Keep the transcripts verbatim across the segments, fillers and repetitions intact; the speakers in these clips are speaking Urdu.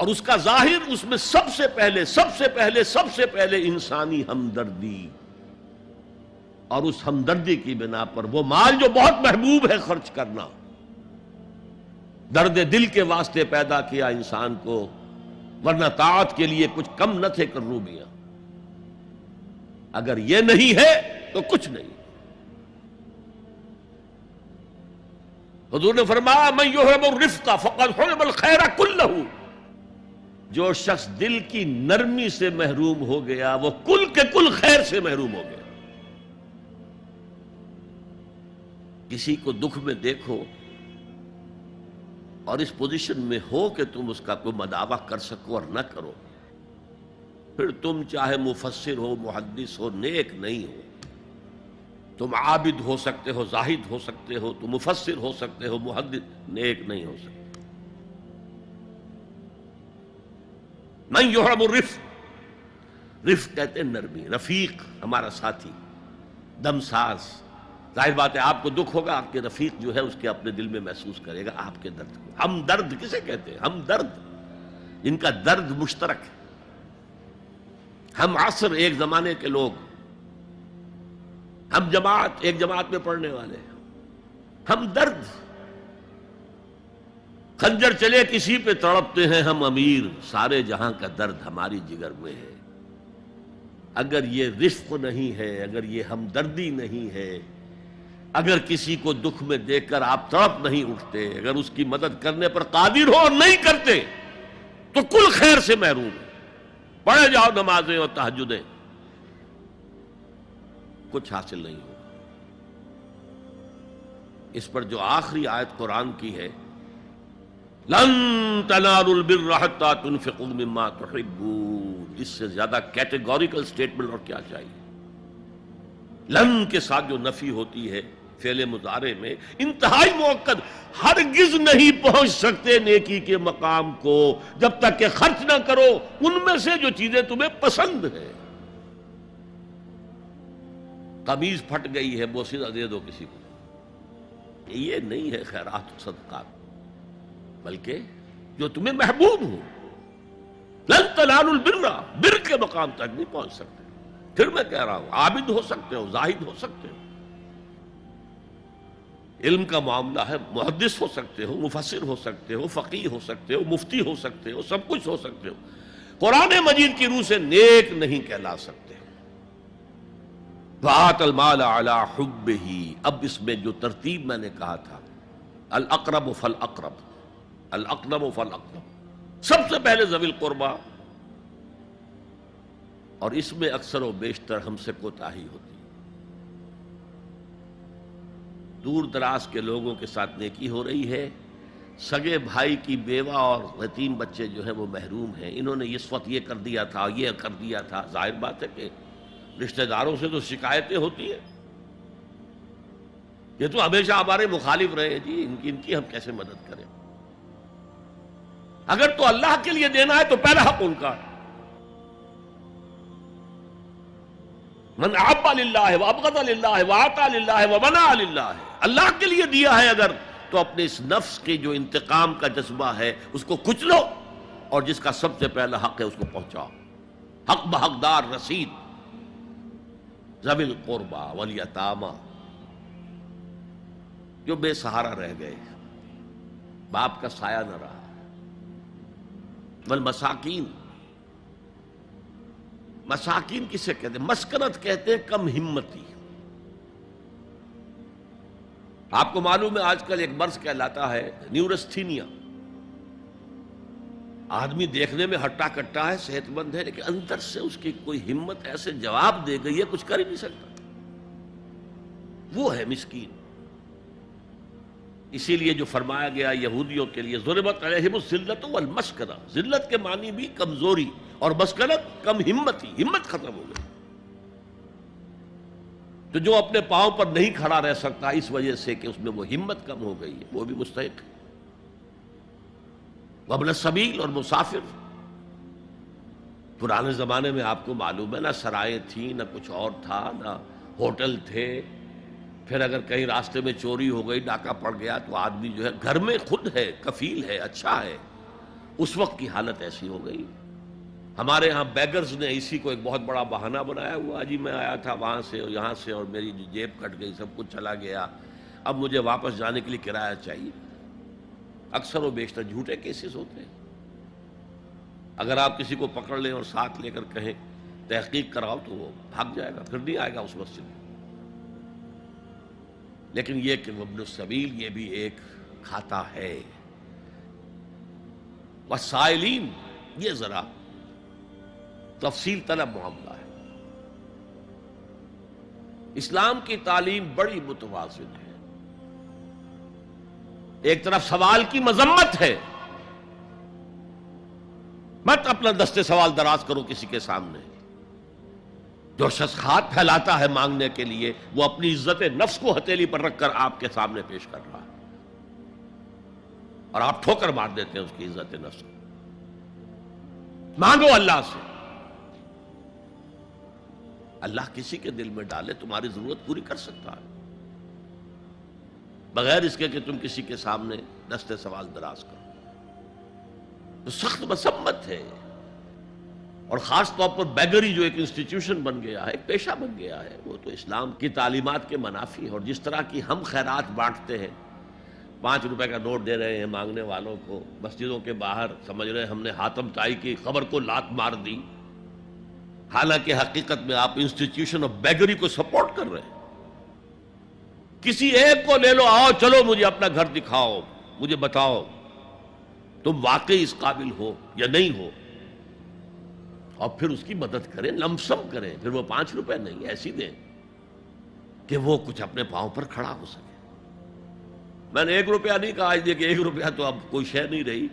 اور اس کا ظاہر اس میں سب سے پہلے سب سے پہلے سب سے پہلے انسانی ہمدردی، اور اس ہمدردی کی بنا پر وہ مال جو بہت محبوب ہے خرچ کرنا، درد دل کے واسطے پیدا کیا انسان کو، ورنہ طاعت کے لیے کچھ کم نہ تھے کروبیاں۔ اگر یہ نہیں ہے تو کچھ نہیں۔ حضور نے فرمایا من یحب الرفق فقد حرم الخیر کلہ، جو شخص دل کی نرمی سے محروم ہو گیا وہ کل کے کل خیر سے محروم ہو گیا۔ کسی کو دکھ میں دیکھو اور اس پوزیشن میں ہو کہ تم اس کا کوئی مداوع کر سکو اور نہ کرو، پھر تم چاہے مفسر ہو، محدث ہو، نیک نہیں ہو، تم عابد ہو سکتے ہو، زاہد ہو سکتے ہو، تم مفسر ہو سکتے ہو، محدث، نیک نہیں ہو سکتے۔ من یحرم الرفق، رفق کہتے ہیں نرمی، رفیق ہمارا ساتھی، دمساز۔ ظاہر بات ہے آپ کو دکھ ہوگا، آپ کے رفیق جو ہے اس کے اپنے دل میں محسوس کرے گا آپ کے درد کو۔ ہم درد کسے کہتے ہیں؟ ہم درد، ان کا درد مشترک ہے۔ ہم عصر ایک زمانے کے لوگ، ہم جماعت ایک جماعت میں پڑھنے والے، ہم درد۔ خنجر چلے کسی پہ تڑپتے ہیں ہم امیر، سارے جہاں کا درد ہماری جگر میں ہے۔ اگر یہ رفق نہیں ہے، اگر یہ ہمدردی نہیں ہے، اگر کسی کو دکھ میں دیکھ کر آپ تڑپ نہیں اٹھتے، اگر اس کی مدد کرنے پر قادر ہو اور نہیں کرتے تو کل خیر سے محروم ہے۔ پڑھے جاؤ نمازیں اور تہجدیں، کچھ حاصل نہیں ہوگا۔ اس پر جو آخری آیت قرآن کی ہے، لن تنالوا البر حتى تنفقوا مما تحبون، اس سے زیادہ کیٹیگوریکل سٹیٹمنٹ اور کیا چاہیے؟ لن کے ساتھ جو نفی ہوتی ہے فعل مضارع میں، انتہائی مؤکد، ہرگز نہیں پہنچ سکتے نیکی کے مقام کو جب تک کہ خرچ نہ کرو ان میں سے جو چیزیں تمہیں پسند ہیں۔ قمیض پھٹ گئی ہے، بوسیدہ دے دو کسی کو، یہ نہیں ہے خیرات و صدقات، بلکہ جو تمہیں محبوب ہو۔ لن تنالوا البر، بر کے مقام تک نہیں پہنچ سکتے۔ پھر میں کہہ رہا ہوں، عابد ہو سکتے ہو، زاہد ہو سکتے ہو، علم کا معاملہ ہے، محدث ہو سکتے ہو، مفسر ہو سکتے ہو، فقیہ ہو سکتے ہو، مفتی ہو سکتے ہو، سب کچھ ہو سکتے ہو، قرآن مجید کی روح سے نیک نہیں کہلا سکتے۔ وَآتَى الْمَالَ عَلَىٰ حُبِّهِ، اب اس میں جو ترتیب میں نے کہا تھا، الْأَقْرَبُ فَالْأَقْرَبُ، الاقرب فالاقرب، سب سے پہلے ذوی القربہ، اور اس میں اکثر و بیشتر ہم سے کوتاہی ہوتی ہے۔ دور دراز کے لوگوں کے ساتھ نیکی ہو رہی ہے، سگے بھائی کی بیوہ اور یتیم بچے جو ہیں وہ محروم ہیں، انہوں نے اس وقت یہ کر دیا تھا، یہ کر دیا تھا۔ ظاہر بات ہے کہ رشتہ داروں سے تو شکایتیں ہوتی ہیں، یہ تو ہمیشہ ہمارے مخالف رہے ہیں، جی ان کی ان کی ہم کیسے مدد کریں؟ اگر تو اللہ کے لیے دینا ہے تو پہلا حق ان کا ہے۔ من عبا للہ وابغض للہ وعطا للہ ومنع للہ، اللہ کے لیے دیا ہے اگر تو اپنے اس نفس کے جو انتقام کا جذبہ ہے اس کو کچلو، اور جس کا سب سے پہلا حق ہے اس کو پہنچاؤ، حق بحقدار رسید۔ ذوی القربی والیتامی، جو بے سہارا رہ گئے، باپ کا سایہ نہ رہا، والمساکین، مساکین کسے کہتے ہیں؟ مسکنت کہتے ہیں کم ہمتی۔ آپ کو معلوم ہے آج کل ایک مرض کہلاتا ہے نیورستھینیا، آدمی دیکھنے میں ہٹا کٹا ہے، صحت مند ہے، لیکن اندر سے اس کی کوئی ہمت ایسے جواب دے گئی ہے کچھ کر ہی نہیں سکتا، وہ ہے مسکین۔ اسی لیے جو فرمایا گیا یہودیوں کے لیے، ضربت علیہم الذلۃ والمسکنہ، ذلت کے معنی بھی کمزوری اور مسکنت کم ہمتی، ہمت ختم ہو گئی۔ تو جو اپنے پاؤں پر نہیں کھڑا رہ سکتا اس وجہ سے کہ اس میں وہ ہمت کم ہو گئی ہے، وہ بھی مستحق ہے۔ وابن السبیل، اور مسافر۔ پرانے زمانے میں آپ کو معلوم ہے نہ سرائے تھیں، نہ کچھ اور تھا، نہ ہوٹل تھے، پھر اگر کہیں راستے میں چوری ہو گئی، ڈاکہ پڑ گیا، تو آدمی جو ہے گھر میں خود ہے، کفیل ہے، اچھا ہے، اس وقت کی حالت ایسی ہو گئی. ہمارے ہاں بیگرز نے اسی کو ایک بہت بڑا بہانہ بنایا ہوا, جی میں آیا تھا وہاں سے اور یہاں سے اور میری جیب کٹ گئی, سب کچھ چلا گیا, اب مجھے واپس جانے کے لیے کرایہ چاہیے. اکثر و بیشتر جھوٹے کیسز ہوتے ہیں. اگر آپ کسی کو پکڑ لیں اور ساتھ لے کر کہیں تحقیق کراؤ تو وہ بھاگ جائے گا, پھر نہیں آئے گا اس مسجد میں. لیکن یہ کہ ابن السبیل یہ بھی ایک کھاتا ہے. وسائلین یہ ذرا تفصیل طلب معاملہ ہے. اسلام کی تعلیم بڑی متوازن ہے. ایک طرف سوال کی مذمت ہے, مت اپنا دستے سوال دراز کرو کسی کے سامنے. جو شخص ہاتھ پھیلاتا ہے مانگنے کے لیے وہ اپنی عزت نفس کو ہتھیلی پر رکھ کر آپ کے سامنے پیش کر رہا ہے, اور آپ ٹھوکر مار دیتے ہیں اس کی عزت نفس کو. مانگو اللہ سے, اللہ کسی کے دل میں ڈالے تمہاری ضرورت پوری کر سکتا ہے, بغیر اس کے کہ تم کسی کے سامنے دستے سوال دراز کرو. تو سخت مذمت ہے, اور خاص طور پر بیگری جو ایک انسٹیٹیوشن بن گیا ہے, ایک پیشہ بن گیا ہے, وہ تو اسلام کی تعلیمات کے منافی ہے. اور جس طرح کی ہم خیرات بانٹتے ہیں, پانچ روپے کا نوٹ دے رہے ہیں مانگنے والوں کو, مسجدوں کے باہر سمجھ رہے ہیں ہم نے حاتم طائی کی خبر کو لات مار دی, حالانکہ حقیقت میں آپ انسٹیٹیوشن آف بیگری کو سپورٹ کر رہے ہیں. کسی ایک کو لے لو, آؤ چلو مجھے اپنا گھر دکھاؤ, مجھے بتاؤ تم واقعی اس قابل ہو یا نہیں ہو, اور پھر اس کی مدد کریں, لمسم کریں. پھر وہ پانچ روپے نہیں, ایسی دیں کہ وہ کچھ اپنے پاؤں پر کھڑا ہو سکے. میں نے ایک روپیہ نہیں کہا آج دیا کہ ایک روپیہ تو اب کوئی شے نہیں رہی,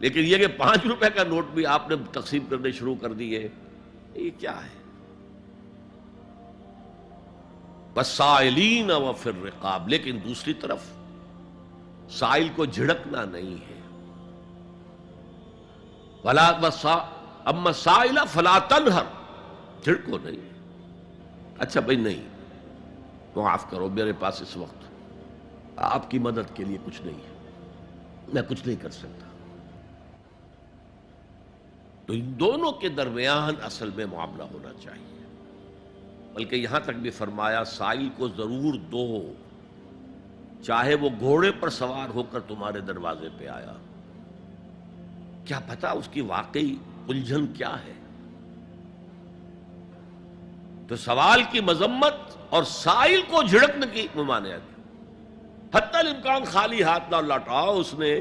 لیکن یہ کہ پانچ روپے کا نوٹ بھی آپ نے تقسیم کرنے شروع کر دیے, یہ کیا ہے؟ بس سائلین وفر رقاب. لیکن دوسری طرف سائل کو جھڑکنا نہیں ہے. فلا وسا اما سائلہ فلا تنہر, جھڑکو نہیں. اچھا بھائی نہیں, معاف کرو میرے پاس اس وقت آپ کی مدد کے لیے کچھ نہیں ہے, میں کچھ نہیں کر سکتا. تو ان دونوں کے درمیان اصل میں معاملہ ہونا چاہیے. بلکہ یہاں تک بھی فرمایا سائل کو ضرور دو, چاہے وہ گھوڑے پر سوار ہو کر تمہارے دروازے پہ آیا, کیا پتا اس کی واقعی الجھن کیا ہے. تو سوال کی مذمت اور سائل کو جھڑکنے کی ممانعت. حتی الامکان خالی ہاتھ نہ لوٹاؤ. اس نے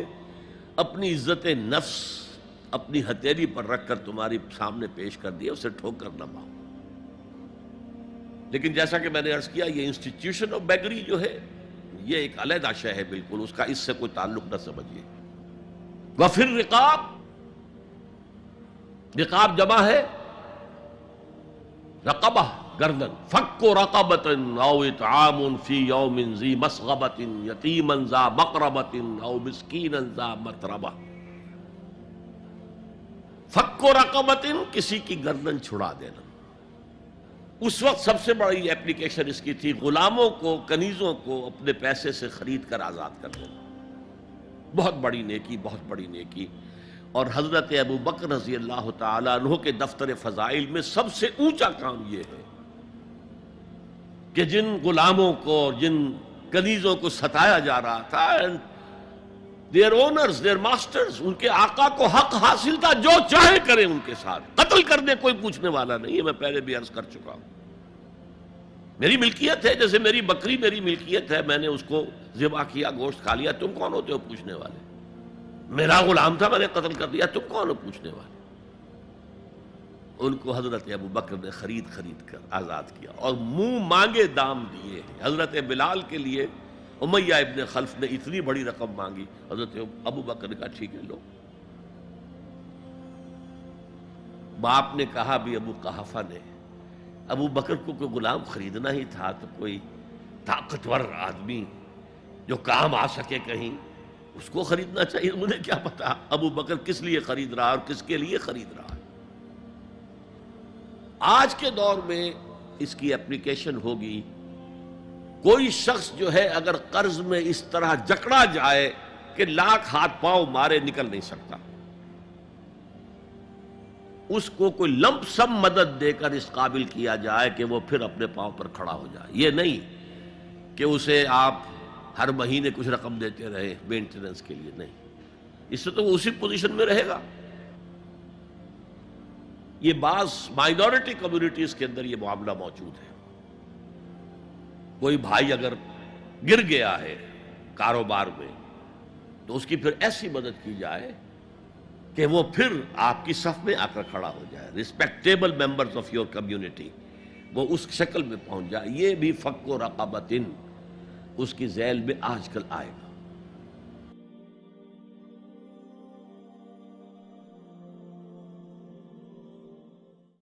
اپنی عزت نفس اپنی ہتھیلی پر رکھ کر تمہاری سامنے پیش کر دیا, اسے ٹھوکر نہ مارو. لیکن جیسا کہ میں نے عرض کیا یہ انسٹیٹیوشن آف بیگری جو ہے یہ ایک علیحدہ شے ہے, بالکل اس کا اس سے کوئی تعلق نہ سمجھیے. وفر رقاب, رقاب جمع ہے رقبہ, گردن. فک رقبۃ او اطعام فی یوم ذی مسغبۃ یتیما ذا مقربۃ او مسکینا ذا متربہ. فک رقبۃ, کسی کی گردن چھڑا دینا. اس وقت سب سے بڑی اپلیکیشن اس کی تھی غلاموں کو, کنیزوں کو اپنے پیسے سے خرید کر آزاد کر دینا. بہت بڑی نیکی, بہت بڑی نیکی. اور حضرت ابو بکر رضی اللہ تعالیٰ عنہ کے دفتر فضائل میں سب سے اونچا کام یہ ہے کہ جن غلاموں کو اور جن کنیزوں کو ستایا جا رہا تھا, their owners, their masters, ان کے آقا کو حق حاصل تھا, جو چاہے کریں ان کے ساتھ. قتل کرنے کوئی پوچھنے والا نہیں ہے, میں پہلے بھی عرض کر چکا ہوں. میری ملکیت ہے, جیسے میری بکری میری ملکیت ہے, میں نے اس کو ذبح کیا, گوشت کھا لیا, تم کون ہوتے ہو پوچھنے والے؟ میرا غلام تھا, میں نے قتل کر دیا, تم کون ہو پوچھنے والے؟ ان کو حضرت ابو بکر نے خرید خرید کر آزاد کیا اور منہ مانگے دام دیے. حضرت بلال کے لیے امیہ ابن خلف نے اتنی بڑی رقم مانگی, حضرت ابو بکر نے کہا ٹھیک ہے لو. باپ نے کہا بھی ابو قحافہ نے, ابو بکر کو کوئی غلام خریدنا ہی تھا تو کوئی طاقتور آدمی جو کام آ سکے کہیں, اس کو خریدنا چاہیے. مجھے کیا پتا ابو بکر کس لیے خرید رہا اور کس کے لیے خرید رہا. آج کے دور میں اس کی اپلیکیشن ہوگی. کوئی شخص جو ہے اگر قرض میں اس طرح جکڑا جائے کہ لاکھ ہاتھ پاؤں مارے نکل نہیں سکتا. اس کو کوئی لمپ سم مدد دے کر اس قابل کیا جائے کہ وہ پھر اپنے پاؤں پر کھڑا ہو جائے. یہ نہیں کہ اسے آپ ہر مہینے کچھ رقم دیتے رہے مینٹیننس کے لیے، نہیں، اس سے تو وہ اسی پوزیشن میں رہے گا. یہ بعض مائنورٹی کمیونٹیز کے اندر یہ معاملہ موجود ہے. کوئی بھائی اگر گر گیا ہے کاروبار میں تو اس کی پھر ایسی مدد کی جائے کہ وہ پھر آپ کی صف میں آ کر کھڑا ہو جائے، respectable members of your community, وہ اس شکل میں پہنچ جائے. یہ بھی فق و رقبتن اس کی ذیل میں آج کل آئے گا.